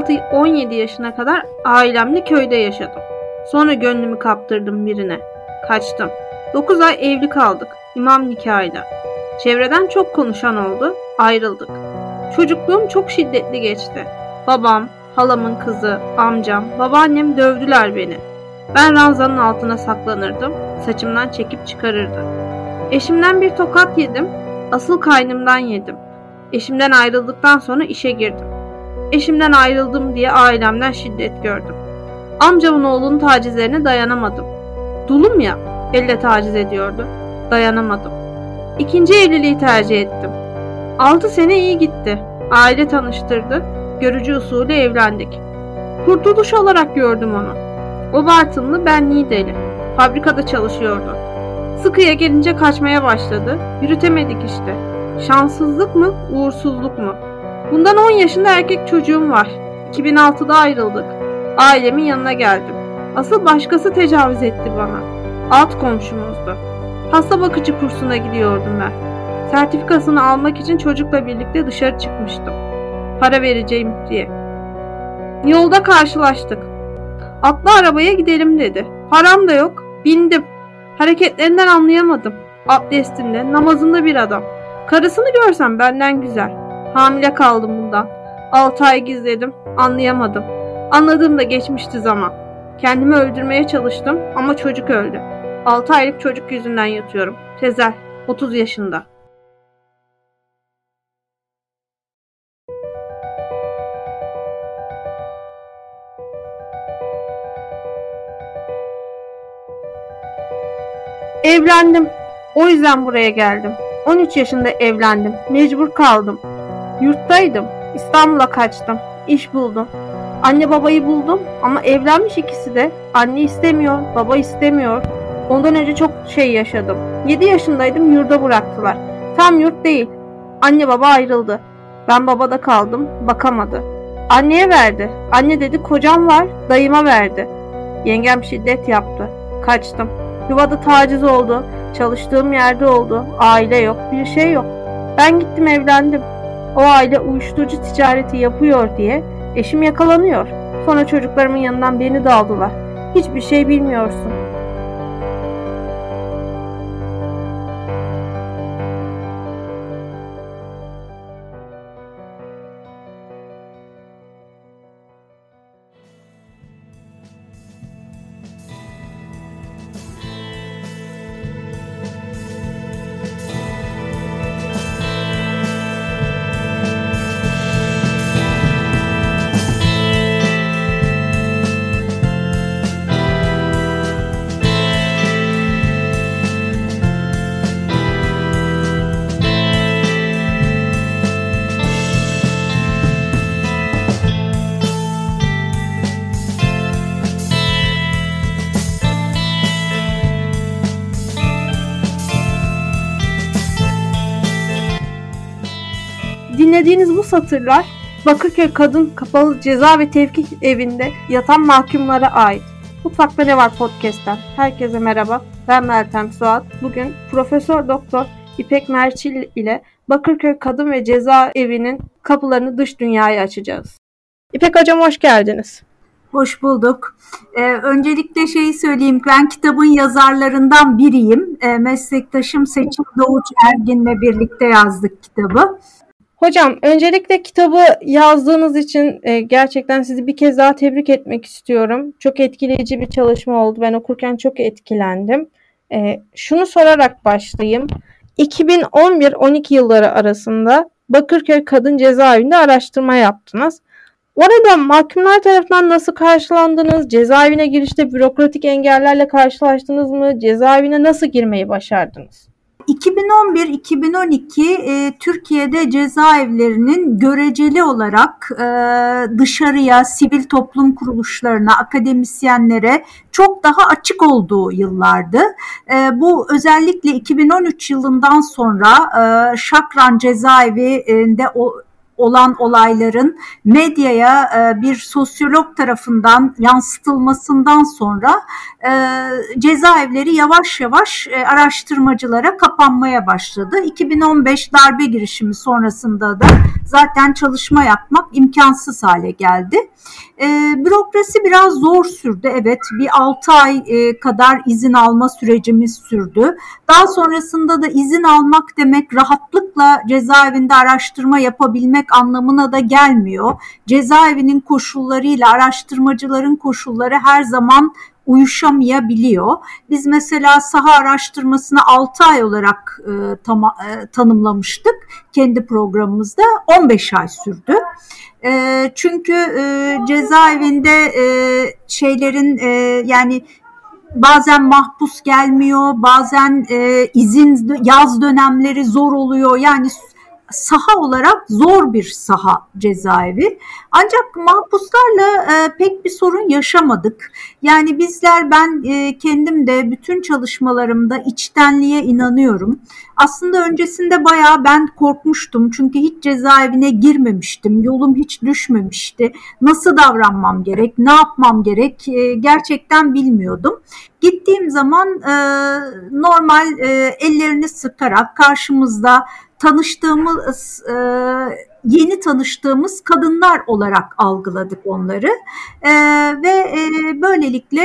16-17 yaşına kadar ailemle köyde yaşadım. Sonra gönlümü kaptırdım birine. Kaçtım. 9 ay evli kaldık. İmam nikahıyla. Çevreden çok konuşan oldu. Ayrıldık. Çocukluğum çok şiddetli geçti. Babam, halamın kızı, amcam, babaannem dövdüler beni. Ben ranzanın altına saklanırdım. Saçımdan çekip çıkarırdı. Eşimden bir tokat yedim. Asıl kaynımdan yedim. Eşimden ayrıldıktan sonra işe girdim. Eşimden ayrıldım diye ailemden şiddet gördüm. Amcamın oğlunun tacizlerine dayanamadım. Dulum ya, elle taciz ediyordu. Dayanamadım. İkinci evliliği tercih ettim. 6 sene iyi gitti. Aile tanıştırdı. Görücü usulü evlendik. Kurtuluş olarak gördüm onu. O Bartınlı, ben Niğdeli. Fabrikada çalışıyordu. Sıkıya gelince kaçmaya başladı. Yürütemedik işte. Şanssızlık mı, uğursuzluk mu? Bundan 10 yaşında erkek çocuğum var. 2006'da ayrıldık. Ailemin yanına geldim. Asıl başkası tecavüz etti bana. Alt komşumuzdu. Hasta bakıcı kursuna gidiyordum ben. Sertifikasını almak için çocukla birlikte dışarı çıkmıştım. Para vereceğim diye. Yolda karşılaştık. Atla arabaya gidelim dedi. Param da yok. Bindim. Hareketlerinden anlayamadım. Abdestinde, namazında bir adam. Karısını görsem benden güzel. Hamile kaldım bundan. 6 ay gizledim. Anlayamadım. Anladığımda geçmişti zaman. Kendimi öldürmeye çalıştım ama çocuk öldü. 6 aylık çocuk yüzünden yatıyorum. Tezel, 30 yaşında. Evlendim. O yüzden buraya geldim. 13 yaşında evlendim. Mecbur kaldım. Yurttaydım. İstanbul'a kaçtım. İş buldum. Anne babayı buldum ama evlenmiş ikisi de. Anne istemiyor, baba istemiyor. Ondan önce çok şey yaşadım. 7 yaşındaydım, yurda bıraktılar. Tam yurt değil. Anne baba ayrıldı. Ben babada kaldım, bakamadı. Anneye verdi. Anne dedi kocam var, dayıma verdi. Yengem şiddet yaptı. Kaçtım. Yuvada taciz oldu. Çalıştığım yerde oldu. Aile yok, bir şey yok. Ben gittim evlendim. O aile uyuşturucu ticareti yapıyor diye eşim yakalanıyor. Sonra çocuklarımın yanından beni de aldılar. Hiçbir şey bilmiyorsun. Dinlediğiniz bu satırlar Bakırköy Kadın Kapalı Ceza ve Tevkif Evi'nde yatan mahkumlara ait. Mutfakta Ne Var Podcast'ten herkese merhaba. Ben Meltem Suat. Bugün Profesör Doktor İpek Merçil ile Bakırköy Kadın ve Ceza Evi'nin kapılarını dış dünyaya açacağız. İpek Hocam hoş geldiniz. Hoş bulduk. Öncelikle söyleyeyim. Ben kitabın yazarlarından biriyim. Meslektaşım Seçil Doğuç Ergin'le birlikte yazdık kitabı. Hocam öncelikle kitabı yazdığınız için gerçekten sizi bir kez daha tebrik etmek istiyorum. Çok etkileyici bir çalışma oldu. Ben okurken çok etkilendim. Şunu sorarak başlayayım. 2011-12 yılları arasında Bakırköy Kadın Cezaevi'nde araştırma yaptınız. Orada mahkumlar tarafından nasıl karşılandınız? Cezaevine girişte bürokratik engellerle karşılaştınız mı? Cezaevine nasıl girmeyi başardınız? 2011-2012 Türkiye'de cezaevlerinin göreceli olarak dışarıya, sivil toplum kuruluşlarına, akademisyenlere çok daha açık olduğu yıllardı. Bu özellikle 2013 yılından sonra Şakran Cezaevi'nde olan olayların medyaya bir sosyolog tarafından yansıtılmasından sonra cezaevleri yavaş yavaş araştırmacılara kapanmaya başladı. 2015 darbe girişimi sonrasında da zaten çalışma yapmak imkansız hale geldi. Bürokrasi biraz zor sürdü. Evet, bir 6 ay kadar izin alma sürecimiz sürdü. Daha sonrasında da izin almak demek rahatlıkla cezaevinde araştırma yapabilmek anlamına da gelmiyor. Cezaevinin koşullarıyla araştırmacıların koşulları her zaman uyuşamayabiliyor. Biz mesela saha araştırmasını 6 ay olarak tanımlamıştık kendi programımızda. 15 ay sürdü. Çünkü cezaevinde yani bazen mahpus gelmiyor, bazen izin yaz dönemleri zor oluyor. Yani saha olarak zor bir saha cezaevi. Ancak mahpuslarla pek bir sorun yaşamadık. Yani ben kendim de bütün çalışmalarımda içtenliğe inanıyorum. Aslında öncesinde bayağı ben korkmuştum. Çünkü hiç cezaevine girmemiştim. Yolum hiç düşmemişti. Nasıl davranmam gerek, ne yapmam gerek gerçekten bilmiyordum. Gittiğim zaman normal ellerini sıkarak karşımızda yeni tanıştığımız kadınlar olarak algıladık onları ve böylelikle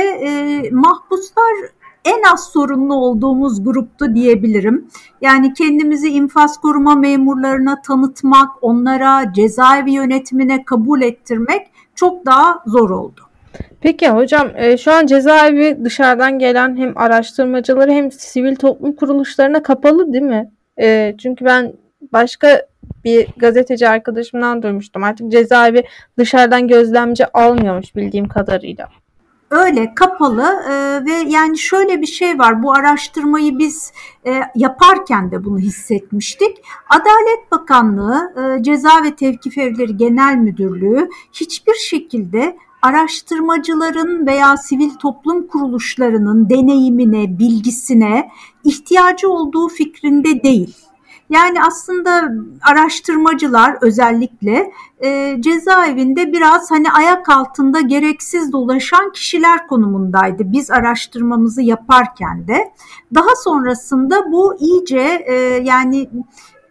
mahpuslar en az sorunlu olduğumuz gruptu diyebilirim. Yani kendimizi infaz koruma memurlarına tanıtmak, onlara cezaevi yönetimine kabul ettirmek çok daha zor oldu. Peki hocam, şu an cezaevi dışarıdan gelen hem araştırmacıları hem sivil toplum kuruluşlarına kapalı değil mi? Çünkü ben başka bir gazeteci arkadaşımdan duymuştum. Artık cezaevi dışarıdan gözlemci almıyormuş bildiğim kadarıyla. Öyle, kapalı ve yani şöyle bir şey var. Bu araştırmayı biz yaparken de bunu hissetmiştik. Adalet Bakanlığı, Ceza ve Tevkif Evleri Genel Müdürlüğü hiçbir şekilde araştırmacıların veya sivil toplum kuruluşlarının deneyimine, bilgisine ihtiyacı olduğu fikrinde değil. Yani aslında araştırmacılar özellikle cezaevinde biraz ayak altında gereksiz dolaşan kişiler konumundaydı biz araştırmamızı yaparken de. Daha sonrasında bu iyice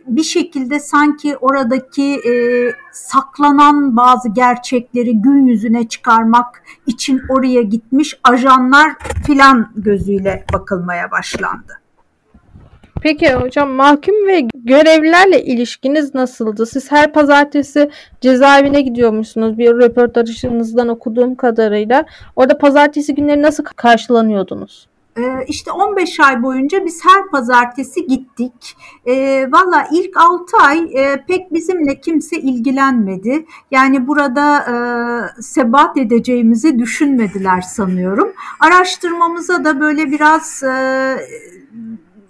bir şekilde sanki oradaki saklanan bazı gerçekleri gün yüzüne çıkarmak için oraya gitmiş ajanlar filan gözüyle bakılmaya başlandı. Peki hocam, mahkum ve görevlilerle ilişkiniz nasıldı? Siz her pazartesi cezaevine gidiyormuşsunuz bir röportajınızdan okuduğum kadarıyla. Orada pazartesi günleri nasıl karşılanıyordunuz? İşte 15 ay boyunca biz her pazartesi gittik. Valla ilk 6 ay pek bizimle kimse ilgilenmedi. Yani burada sebat edeceğimizi düşünmediler sanıyorum. Araştırmamıza da böyle biraz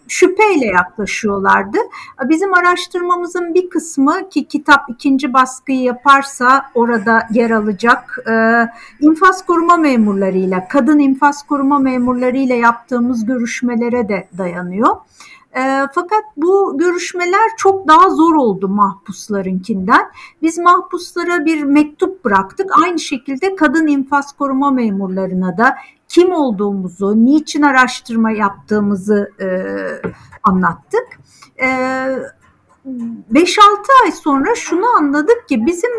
şüpheyle yaklaşıyorlardı. Bizim araştırmamızın bir kısmı, ki kitap ikinci baskıyı yaparsa orada yer alacak, infaz koruma memurlarıyla, kadın infaz koruma memurlarıyla yaptığımız görüşmelere de dayanıyor. Fakat bu görüşmeler çok daha zor oldu mahpuslarınkinden. Biz mahpuslara bir mektup bıraktık. Aynı şekilde kadın infaz koruma memurlarına da kim olduğumuzu, niçin araştırma yaptığımızı anlattık. 5-6 ay sonra şunu anladık ki bizim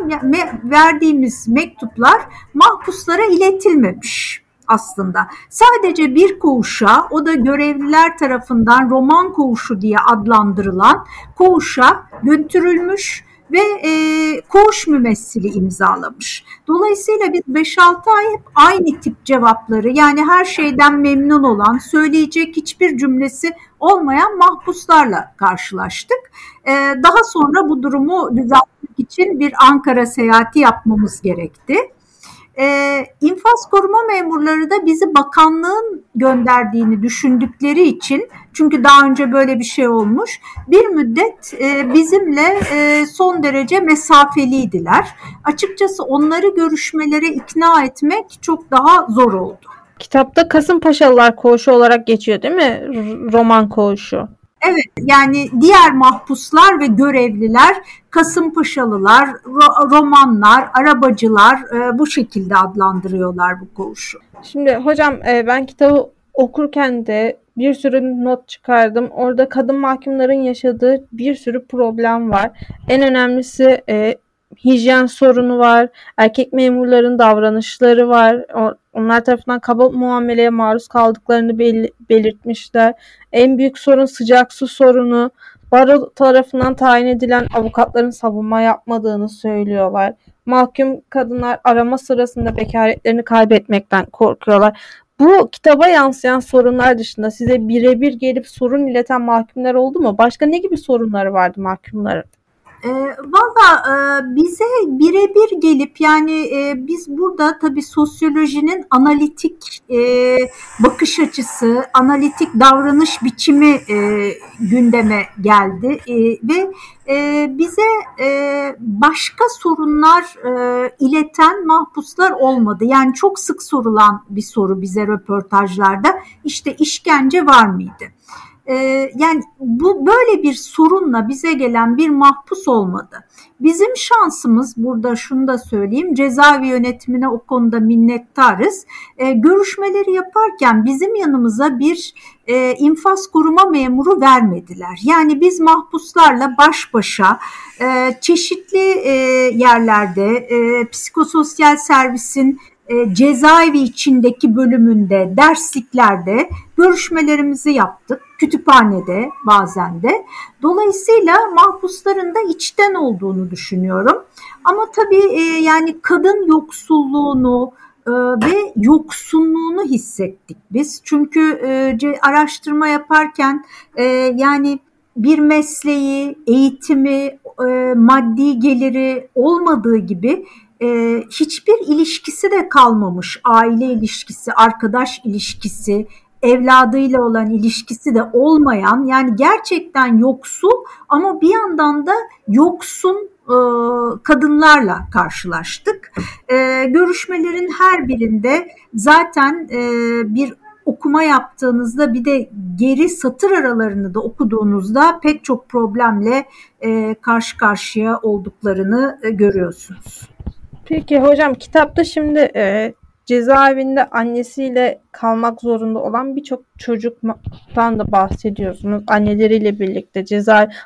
verdiğimiz mektuplar mahpuslara iletilmemiş. Aslında sadece bir koğuşa, o da görevliler tarafından roman koğuşu diye adlandırılan koğuşa götürülmüş ve koğuş mümessili imzalamış. Dolayısıyla biz 5-6 ay hep aynı tip cevapları, yani her şeyden memnun olan, söyleyecek hiçbir cümlesi olmayan mahpuslarla karşılaştık. Daha sonra bu durumu düzeltmek için bir Ankara seyahati yapmamız gerekti. İnfaz koruma memurları da bizi bakanlığın gönderdiğini düşündükleri için, çünkü daha önce böyle bir şey olmuş, bir müddet bizimle son derece mesafeliydiler. Açıkçası onları görüşmelere ikna etmek çok daha zor oldu. Kitapta Kasımpaşalılar koğuşu olarak geçiyor değil mi? Roman koğuşu. Evet, yani diğer mahpuslar ve görevliler Kasımpaşalılar, Romanlar, Arabacılar bu şekilde adlandırıyorlar bu koğuşu. Şimdi hocam ben kitabı okurken de bir sürü not çıkardım. Orada kadın mahkumların yaşadığı bir sürü problem var. En önemlisi hijyen sorunu var, erkek memurların davranışları var. Onlar tarafından kaba muameleye maruz kaldıklarını belirtmişler. En büyük sorun sıcak su sorunu. Baro tarafından tayin edilen avukatların savunma yapmadığını söylüyorlar. Mahkum kadınlar arama sırasında vekaletlerini kaybetmekten korkuyorlar. Bu kitaba yansıyan sorunlar dışında size birebir gelip sorun ileten mahkumlar oldu mu? Başka ne gibi sorunları vardı mahkumların? Valla bize birebir gelip yani biz burada tabii sosyolojinin analitik bakış açısı, analitik davranış biçimi gündeme geldi ve bize başka sorunlar ileten mahpuslar olmadı. Yani çok sık sorulan bir soru bize röportajlarda işte işkence var mıydı? Yani bu böyle bir sorunla bize gelen bir mahpus olmadı. Bizim şansımız burada şunu da söyleyeyim, cezaevi yönetimine o konuda minnettarız. Görüşmeleri yaparken bizim yanımıza bir infaz koruma memuru vermediler. Yani biz mahpuslarla baş başa çeşitli yerlerde psikososyal servisin cezaevi içindeki bölümünde, dersliklerde görüşmelerimizi yaptık. Kütüphanede bazen de. Dolayısıyla mahpusların da içten olduğunu düşünüyorum. Ama tabii yani kadın yoksulluğunu ve yoksunluğunu hissettik biz. Çünkü araştırma yaparken yani bir mesleği, eğitimi, maddi geliri olmadığı gibi hiçbir ilişkisi de kalmamış. Aile ilişkisi, arkadaş ilişkisi, evladıyla olan ilişkisi de olmayan, yani gerçekten yoksul ama bir yandan da yoksun kadınlarla karşılaştık. Görüşmelerin her birinde zaten bir okuma yaptığınızda bir de geri satır aralarını da okuduğunuzda pek çok problemle karşı karşıya olduklarını görüyorsunuz. Peki hocam, kitapta şimdi cezaevinde annesiyle kalmak zorunda olan birçok çocuktan da bahsediyorsunuz. Anneleriyle birlikte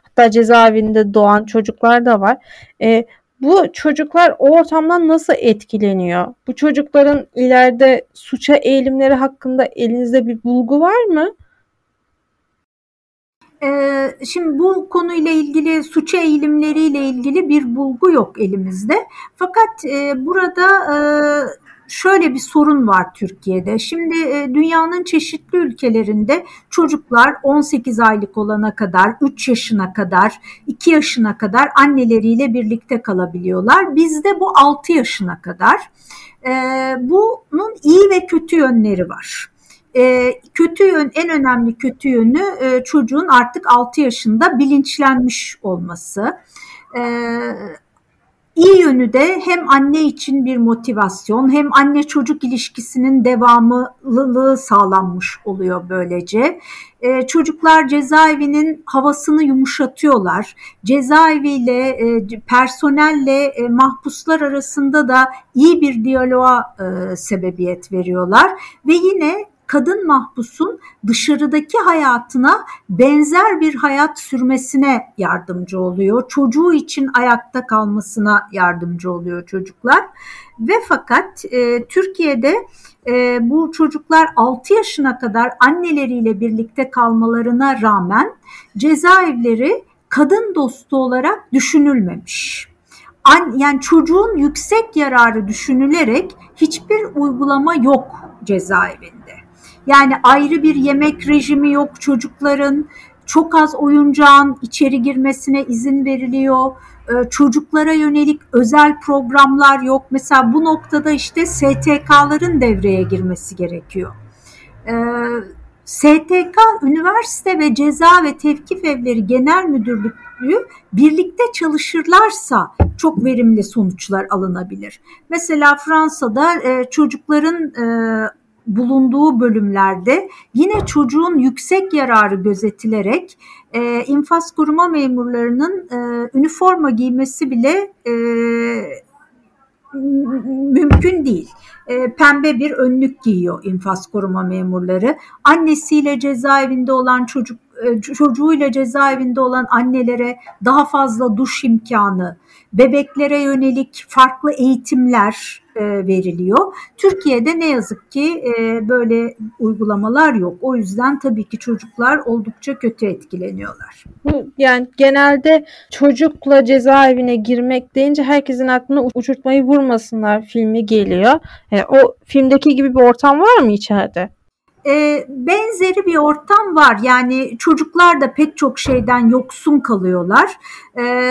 hatta cezaevinde doğan çocuklar da var. Bu çocuklar o ortamdan nasıl etkileniyor? Bu çocukların ileride suça eğilimleri hakkında elinizde bir bulgu var mı? Şimdi bu konuyla ilgili, suça eğilimleriyle ilgili bir bulgu yok elimizde. Fakat burada şöyle bir sorun var Türkiye'de. Şimdi dünyanın çeşitli ülkelerinde çocuklar 18 aylık olana kadar, 3 yaşına kadar, 2 yaşına kadar anneleriyle birlikte kalabiliyorlar. Bizde bu 6 yaşına kadar. Bunun iyi ve kötü yönleri var. En önemli kötü yönü çocuğun artık 6 yaşında bilinçlenmiş olması. İyi yönü de hem anne için bir motivasyon, hem anne çocuk ilişkisinin devamlılığı sağlanmış oluyor böylece. Çocuklar cezaevinin havasını yumuşatıyorlar. Cezaeviyle, personelle, mahpuslar arasında da iyi bir diyaloğa sebebiyet veriyorlar ve yine kadın mahpusun dışarıdaki hayatına benzer bir hayat sürmesine yardımcı oluyor. Çocuğu için ayakta kalmasına yardımcı oluyor çocuklar. Ve fakat Türkiye'de bu çocuklar 6 yaşına kadar anneleriyle birlikte kalmalarına rağmen cezaevleri kadın dostu olarak düşünülmemiş. Yani çocuğun yüksek yararı düşünülerek hiçbir uygulama yok cezaevinde. Yani ayrı bir yemek rejimi yok çocukların, çok az oyuncağın içeri girmesine izin veriliyor, çocuklara yönelik özel programlar yok. Mesela bu noktada işte STK'ların devreye girmesi gerekiyor. STK, üniversite ve ceza ve tevkif evleri genel müdürlüğü birlikte çalışırlarsa çok verimli sonuçlar alınabilir. Mesela Fransa'da çocukların bulunduğu bölümlerde yine çocuğun yüksek yararı gözetilerek infaz koruma memurlarının üniforma giymesi bile mümkün değil. Pembe bir önlük giyiyor infaz koruma memurları. Annesiyle cezaevinde olan çocuğuyla cezaevinde olan annelere daha fazla duş imkanı, bebeklere yönelik farklı eğitimler veriliyor. Türkiye'de ne yazık ki böyle uygulamalar yok. O yüzden tabii ki çocuklar oldukça kötü etkileniyorlar. Yani genelde çocukla cezaevine girmek deyince herkesin aklına uçurtmayı vurmasınlar filmi geliyor. O filmdeki gibi bir ortam var mı içeride? Benzeri bir ortam var. Yani çocuklar da pek çok şeyden yoksun kalıyorlar.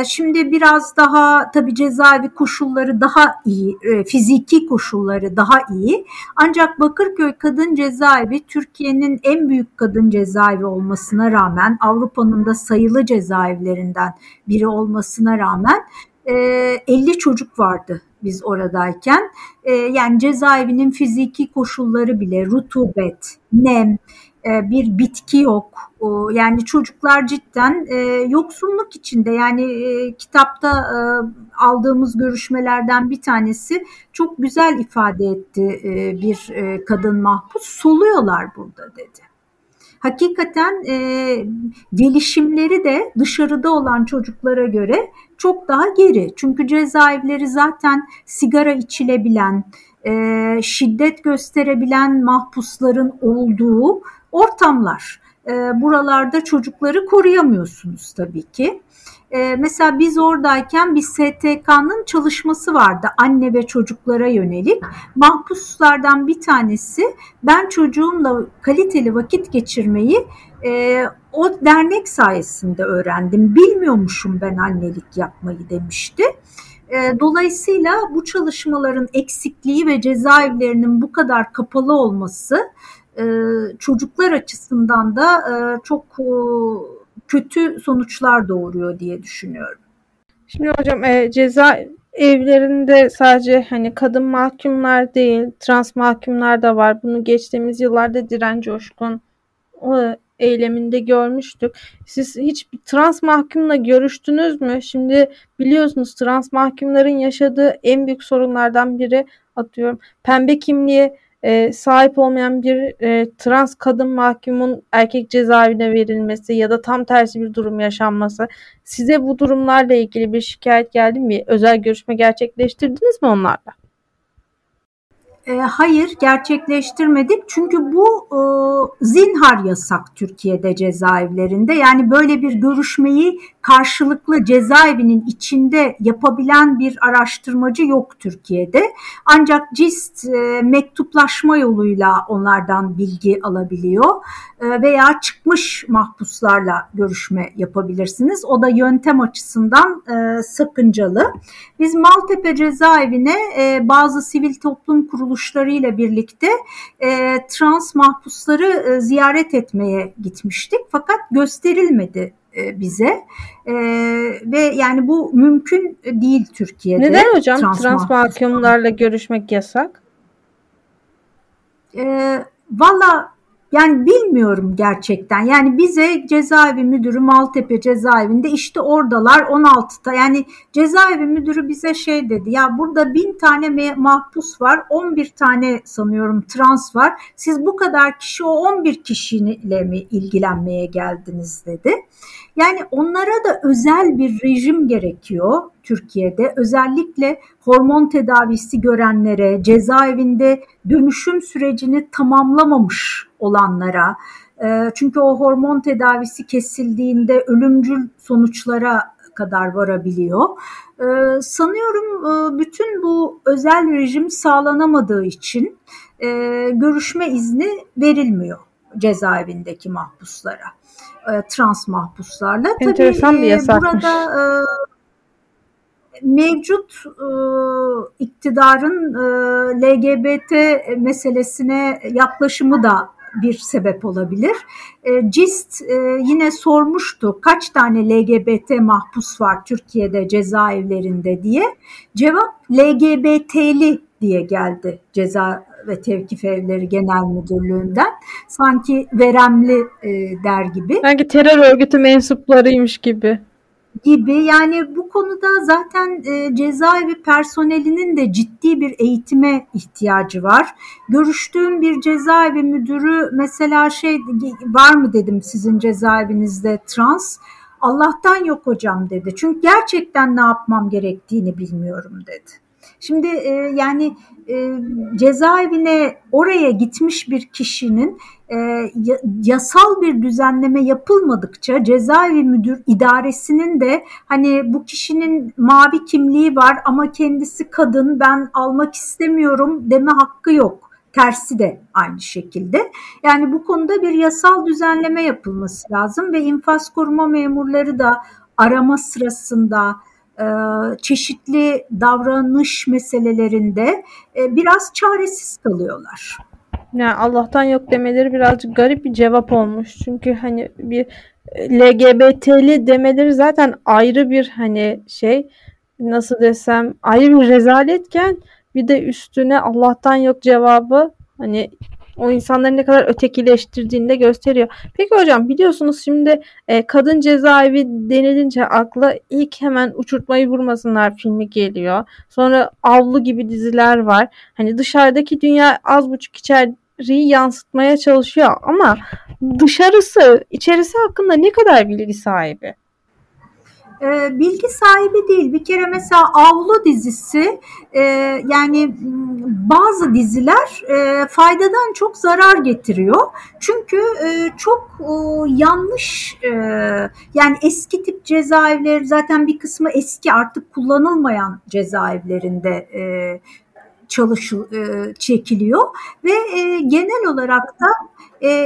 Şimdi biraz daha tabii cezaevi koşulları daha iyi, fiziki koşulları daha iyi. Ancak Bakırköy Kadın Cezaevi Türkiye'nin en büyük kadın cezaevi olmasına rağmen, Avrupa'nın da sayılı cezaevlerinden biri olmasına rağmen 50 çocuk vardı biz oradayken. Yani cezaevinin fiziki koşulları bile, rutubet, nem, bir bitki yok. Yani çocuklar cidden yoksunluk içinde. Yani kitapta aldığımız görüşmelerden bir tanesi çok güzel ifade etti bir kadın mahpus. Soluyorlar burada dedi. Hakikaten gelişimleri de dışarıda olan çocuklara göre çok daha geri. Çünkü cezaevleri zaten sigara içilebilen, şiddet gösterebilen mahpusların olduğu ortamlar. Buralarda çocukları koruyamıyorsunuz tabii ki. Mesela biz oradayken bir STK'nın çalışması vardı anne ve çocuklara yönelik. Mahpuslardan bir tanesi ben çocuğumla kaliteli vakit geçirmeyi o dernek sayesinde öğrendim. Bilmiyormuşum ben annelik yapmayı demişti. Dolayısıyla bu çalışmaların eksikliği ve cezaevlerinin bu kadar kapalı olması çocuklar açısından da çok kötü sonuçlar doğuruyor diye düşünüyorum. Şimdi hocam cezaevlerinde sadece kadın mahkumlar değil, trans mahkumlar da var. Bunu geçtiğimiz yıllarda Diren Coşkun eyleminde görmüştük. Siz hiç bir trans mahkumla görüştünüz mü? Şimdi biliyorsunuz trans mahkumların yaşadığı en büyük sorunlardan biri, atıyorum pembe kimliğe sahip olmayan bir trans kadın mahkumun erkek cezaevine verilmesi ya da tam tersi bir durum yaşanması. Size bu durumlarla ilgili bir şikayet geldi mi? Özel görüşme gerçekleştirdiniz mi onlarla? Hayır, gerçekleştirmedik. Çünkü bu zinhar yasak Türkiye'de cezaevlerinde. Yani böyle bir görüşmeyi karşılıklı cezaevinin içinde yapabilen bir araştırmacı yok Türkiye'de. Ancak CİST mektuplaşma yoluyla onlardan bilgi alabiliyor veya çıkmış mahpuslarla görüşme yapabilirsiniz. O da yöntem açısından sakıncalı. Biz Maltepe Cezaevine bazı sivil toplum kuruluşlarıyla birlikte trans mahpusları ziyaret etmeye gitmiştik. Fakat gösterilmedi bize ve yani bu mümkün değil Türkiye'de. Neden hocam trans mahkumlarla görüşmek yasak? Valla yani bilmiyorum gerçekten. Yani bize cezaevi müdürü Maltepe cezaevinde işte oradalar 16'ta. Yani cezaevi müdürü bize şey dedi. Ya burada 1000 tane mahpus var. 11 tane sanıyorum trans var. Siz bu kadar kişi o 11 kişiyle mi ilgilenmeye geldiniz dedi. Yani onlara da özel bir rejim gerekiyor Türkiye'de. Özellikle hormon tedavisi görenlere, cezaevinde dönüşüm sürecini tamamlamamış olanlara. Çünkü o hormon tedavisi kesildiğinde ölümcül sonuçlara kadar varabiliyor. Sanıyorum bütün bu özel rejim sağlanamadığı için görüşme izni verilmiyor cezaevindeki mahpuslara, trans mahpuslarla. Enteresan tabii bir yasakmış. Burada mevcut iktidarın LGBT meselesine yaklaşımı da bir sebep olabilir. CİST yine sormuştu kaç tane LGBT mahpus var Türkiye'de cezaevlerinde diye. Cevap LGBT'li diye geldi cezaevlerinde. ve Tevkif Evleri Genel Müdürlüğü'nden sanki veremli der gibi. Sanki terör örgütü mensuplarıymış gibi. Yani bu konuda zaten cezaevi personelinin de ciddi bir eğitime ihtiyacı var. Görüştüğüm bir cezaevi müdürü mesela var mı dedim, sizin cezaevinizde trans? Allah'tan yok hocam dedi. Çünkü gerçekten ne yapmam gerektiğini bilmiyorum dedi. Şimdi yani cezaevine oraya gitmiş bir kişinin yasal bir düzenleme yapılmadıkça cezaevi müdür idaresinin de hani bu kişinin mavi kimliği var ama kendisi kadın, ben almak istemiyorum deme hakkı yok. Tersi de aynı şekilde. Yani bu konuda bir yasal düzenleme yapılması lazım ve infaz koruma memurları da arama sırasında çeşitli davranış meselelerinde biraz çaresiz kalıyorlar. Yani Allah'tan yok demeleri birazcık garip bir cevap olmuş. Çünkü hani bir LGBT'li demeleri zaten ayrı bir hani şey, nasıl desem, ayrı bir rezaletken bir de üstüne Allah'tan yok cevabı hani o insanları ne kadar ötekileştirdiğini de gösteriyor. Peki hocam, biliyorsunuz şimdi kadın cezaevi denilince akla ilk hemen Uçurtmayı Vurmasınlar filmi geliyor. Sonra Avlu gibi diziler var. Hani dışarıdaki dünya az buçuk içeriği yansıtmaya çalışıyor ama dışarısı, içerisi hakkında ne kadar bilgi sahibi? Bilgi sahibi değil. Bir kere mesela Avlu dizisi, yani bazı diziler faydadan çok zarar getiriyor. Çünkü çok yanlış, yani eski tip cezaevleri, zaten bir kısmı eski artık kullanılmayan cezaevlerinde çekiliyor ve genel olarak da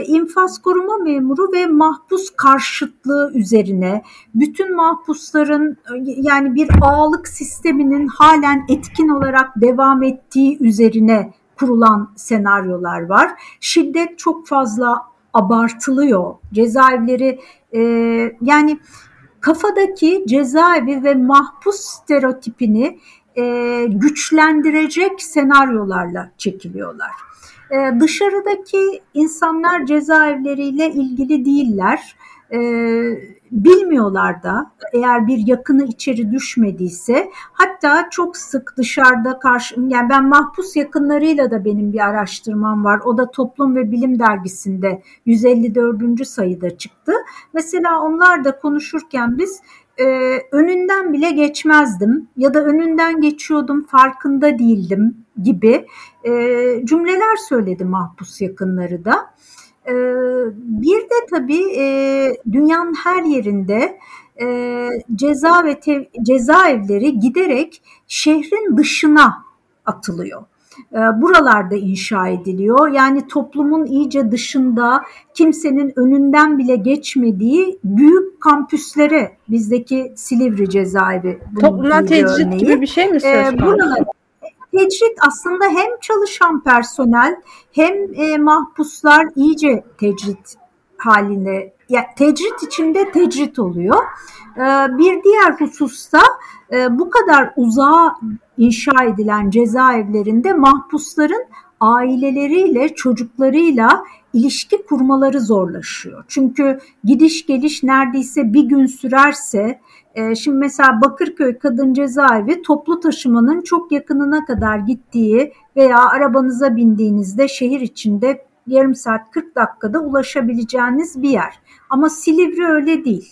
infaz koruma memuru ve mahpus karşıtlığı üzerine, bütün mahpusların yani bir ağalık sisteminin halen etkin olarak devam ettiği üzerine kurulan senaryolar var. Şiddet çok fazla abartılıyor. Cezaevleri yani kafadaki cezaevi ve mahpus stereotipini güçlendirecek senaryolarla çekiliyorlar. Dışarıdaki insanlar cezaevleriyle ilgili değiller. Bilmiyorlar da, eğer bir yakını içeri düşmediyse. Hatta çok sık dışarıda yani ben mahpus yakınlarıyla da benim bir araştırmam var. O da Toplum ve Bilim dergisinde 154. sayıda çıktı. Mesela onlar da konuşurken biz önünden bile geçmezdim ya da önünden geçiyordum farkında değildim gibi cümleler söyledi mahpus yakınları da. Bir de tabii dünyanın her yerinde cezaevleri giderek şehrin dışına atılıyor. Buralarda inşa ediliyor. Yani toplumun iyice dışında, kimsenin önünden bile geçmediği büyük kampüslere, bizdeki Silivri Cezaevi. Toplumdan tecrit örneği gibi bir şey mi söz konusu? Tecrit aslında hem çalışan personel hem mahpuslar iyice tecrit haline, yani tecrit içinde tecrit oluyor. Bir diğer hususta bu kadar uzağa inşa edilen cezaevlerinde mahpusların aileleriyle, çocuklarıyla ilişki kurmaları zorlaşıyor. Çünkü gidiş geliş neredeyse bir gün sürerse, şimdi mesela Bakırköy Kadın Cezaevi toplu taşımanın çok yakınına kadar gittiği veya arabanıza bindiğinizde şehir içinde yarım saat 40 dakikada ulaşabileceğiniz bir yer. Ama Silivri öyle değil.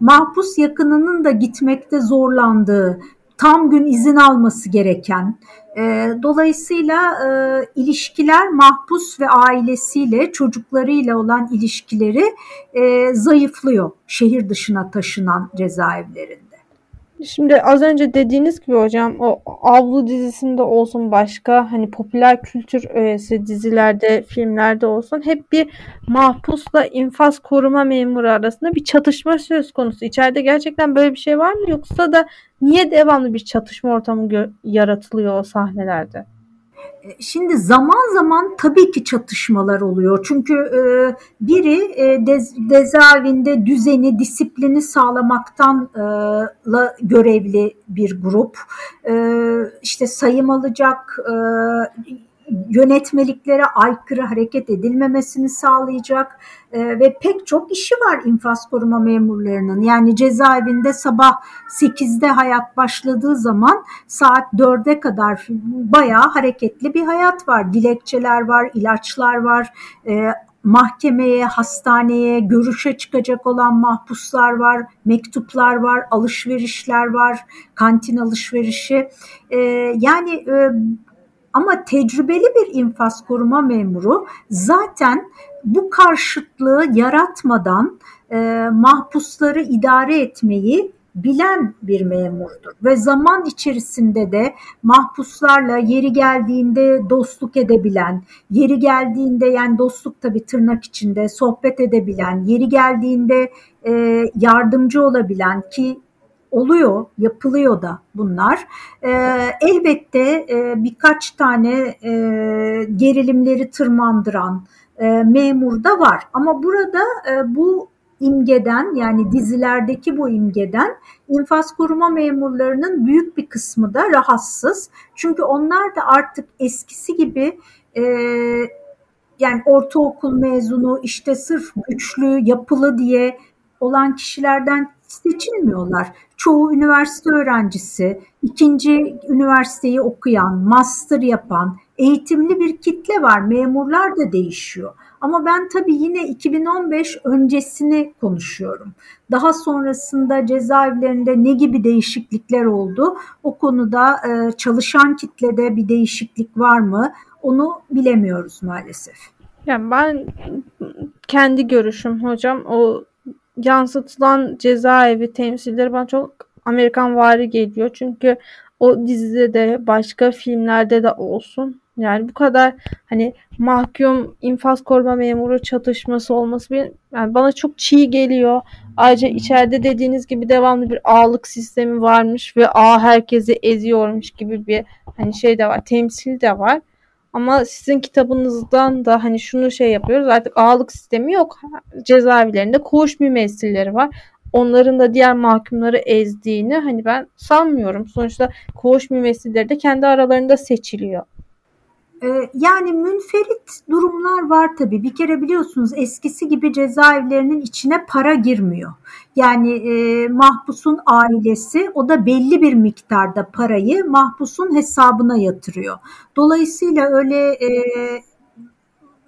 Mahpus yakınının da gitmekte zorlandığı, tam gün izin alması gereken, dolayısıyla ilişkiler, mahpus ve ailesiyle, çocuklarıyla olan ilişkileri zayıflıyor şehir dışına taşınan cezaevlerinde. Şimdi az önce dediğiniz gibi hocam, o Avlu dizisinde olsun, başka hani popüler kültür öğesi dizilerde, filmlerde olsun, hep bir mahpusla infaz koruma memuru arasında bir çatışma söz konusu. İçeride gerçekten böyle bir şey var mı, yoksa da niye devamlı bir çatışma ortamı yaratılıyor o sahnelerde? Şimdi zaman zaman tabii ki çatışmalar oluyor. Çünkü biri cezaevinde düzeni, disiplini sağlamaktan görevli bir grup. İşte sayım alacak, yönetmeliklere aykırı hareket edilmemesini sağlayacak ve pek çok işi var infaz koruma memurlarının. Yani cezaevinde sabah 8'de hayat başladığı zaman saat 4'e kadar bayağı hareketli bir hayat var. Dilekçeler var, ilaçlar var, mahkemeye, hastaneye, görüşe çıkacak olan mahpuslar var, mektuplar var, alışverişler var, kantin alışverişi. Yani ama tecrübeli bir infaz koruma memuru zaten bu karşıtlığı yaratmadan mahpusları idare etmeyi bilen bir memurdur. Ve zaman içerisinde de mahpuslarla yeri geldiğinde dostluk edebilen, yeri geldiğinde yani dostluk tabii tırnak içinde sohbet edebilen, yeri geldiğinde yardımcı olabilen ki oluyor, yapılıyor da bunlar. Elbette birkaç tane gerilimleri tırmandıran memur da var. Ama burada bu imgeden yani dizilerdeki bu imgeden infaz koruma memurlarının büyük bir kısmı da rahatsız. Çünkü onlar da artık eskisi gibi yani ortaokul mezunu işte sırf güçlü, yapılı diye olan kişilerden seçilmiyorlar. Çoğu üniversite öğrencisi, ikinci üniversiteyi okuyan, master yapan, eğitimli bir kitle var. Memurlar da değişiyor. Ama ben tabii yine 2015 öncesini konuşuyorum. Daha sonrasında cezaevlerinde ne gibi değişiklikler oldu? O konuda çalışan kitlede bir değişiklik var mı? Onu bilemiyoruz maalesef. Yani ben kendi görüşüm hocam. O yansıtılan cezaevi temsilleri bana çok Amerikanvari geliyor. Çünkü o dizide de başka filmlerde de olsun. Yani bu kadar hani mahkum infaz koruma memuru çatışması olması yani bana çok çiğ geliyor. Ayrıca içeride dediğiniz gibi devamlı bir ağalık sistemi varmış ve ağ herkesi eziyormuş gibi bir hani şey de var, temsil de var. Ama sizin kitabınızdan da hani şunu şey yapıyoruz artık ağalık sistemi yok. Cezaevlerinde koğuş mümessilleri var. Onların da diğer mahkumları ezdiğini hani ben sanmıyorum. Sonuçta koğuş mümessilleri de kendi aralarında seçiliyor. Yani münferit durumlar var tabii. Bir kere biliyorsunuz eskisi gibi cezaevlerinin içine para girmiyor. Yani mahpusun ailesi o da belli bir miktarda parayı mahpusun hesabına yatırıyor. Dolayısıyla öyle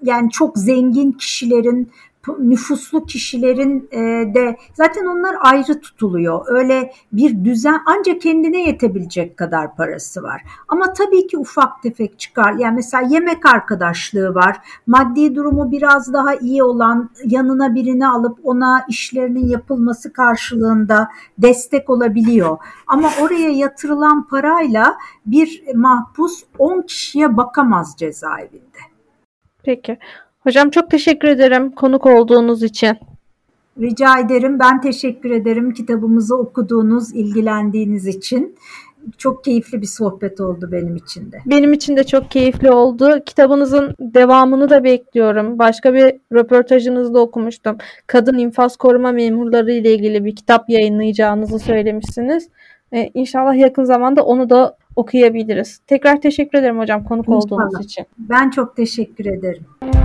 yani çok zengin kişilerin, nüfuslu kişilerin de zaten onlar ayrı tutuluyor. Öyle bir düzen ancak kendine yetebilecek kadar parası var. Ama tabii ki ufak tefek çıkar. Yani mesela yemek arkadaşlığı var. Maddi durumu biraz daha iyi olan yanına birini alıp ona işlerinin yapılması karşılığında destek olabiliyor. Ama oraya yatırılan parayla bir mahpus 10 kişiye bakamaz cezaevinde. Peki. Hocam çok teşekkür ederim konuk olduğunuz için. Rica ederim. Ben teşekkür ederim kitabımızı okuduğunuz, ilgilendiğiniz için. Çok keyifli bir sohbet oldu benim için de. Benim için de çok keyifli oldu. Kitabınızın devamını da bekliyorum. Başka bir röportajınızda okumuştum. Kadın infaz koruma memurları ile ilgili bir kitap yayınlayacağınızı söylemişsiniz. İnşallah yakın zamanda onu da okuyabiliriz. Tekrar teşekkür ederim hocam konuk olduğunuz için. Ben çok teşekkür ederim.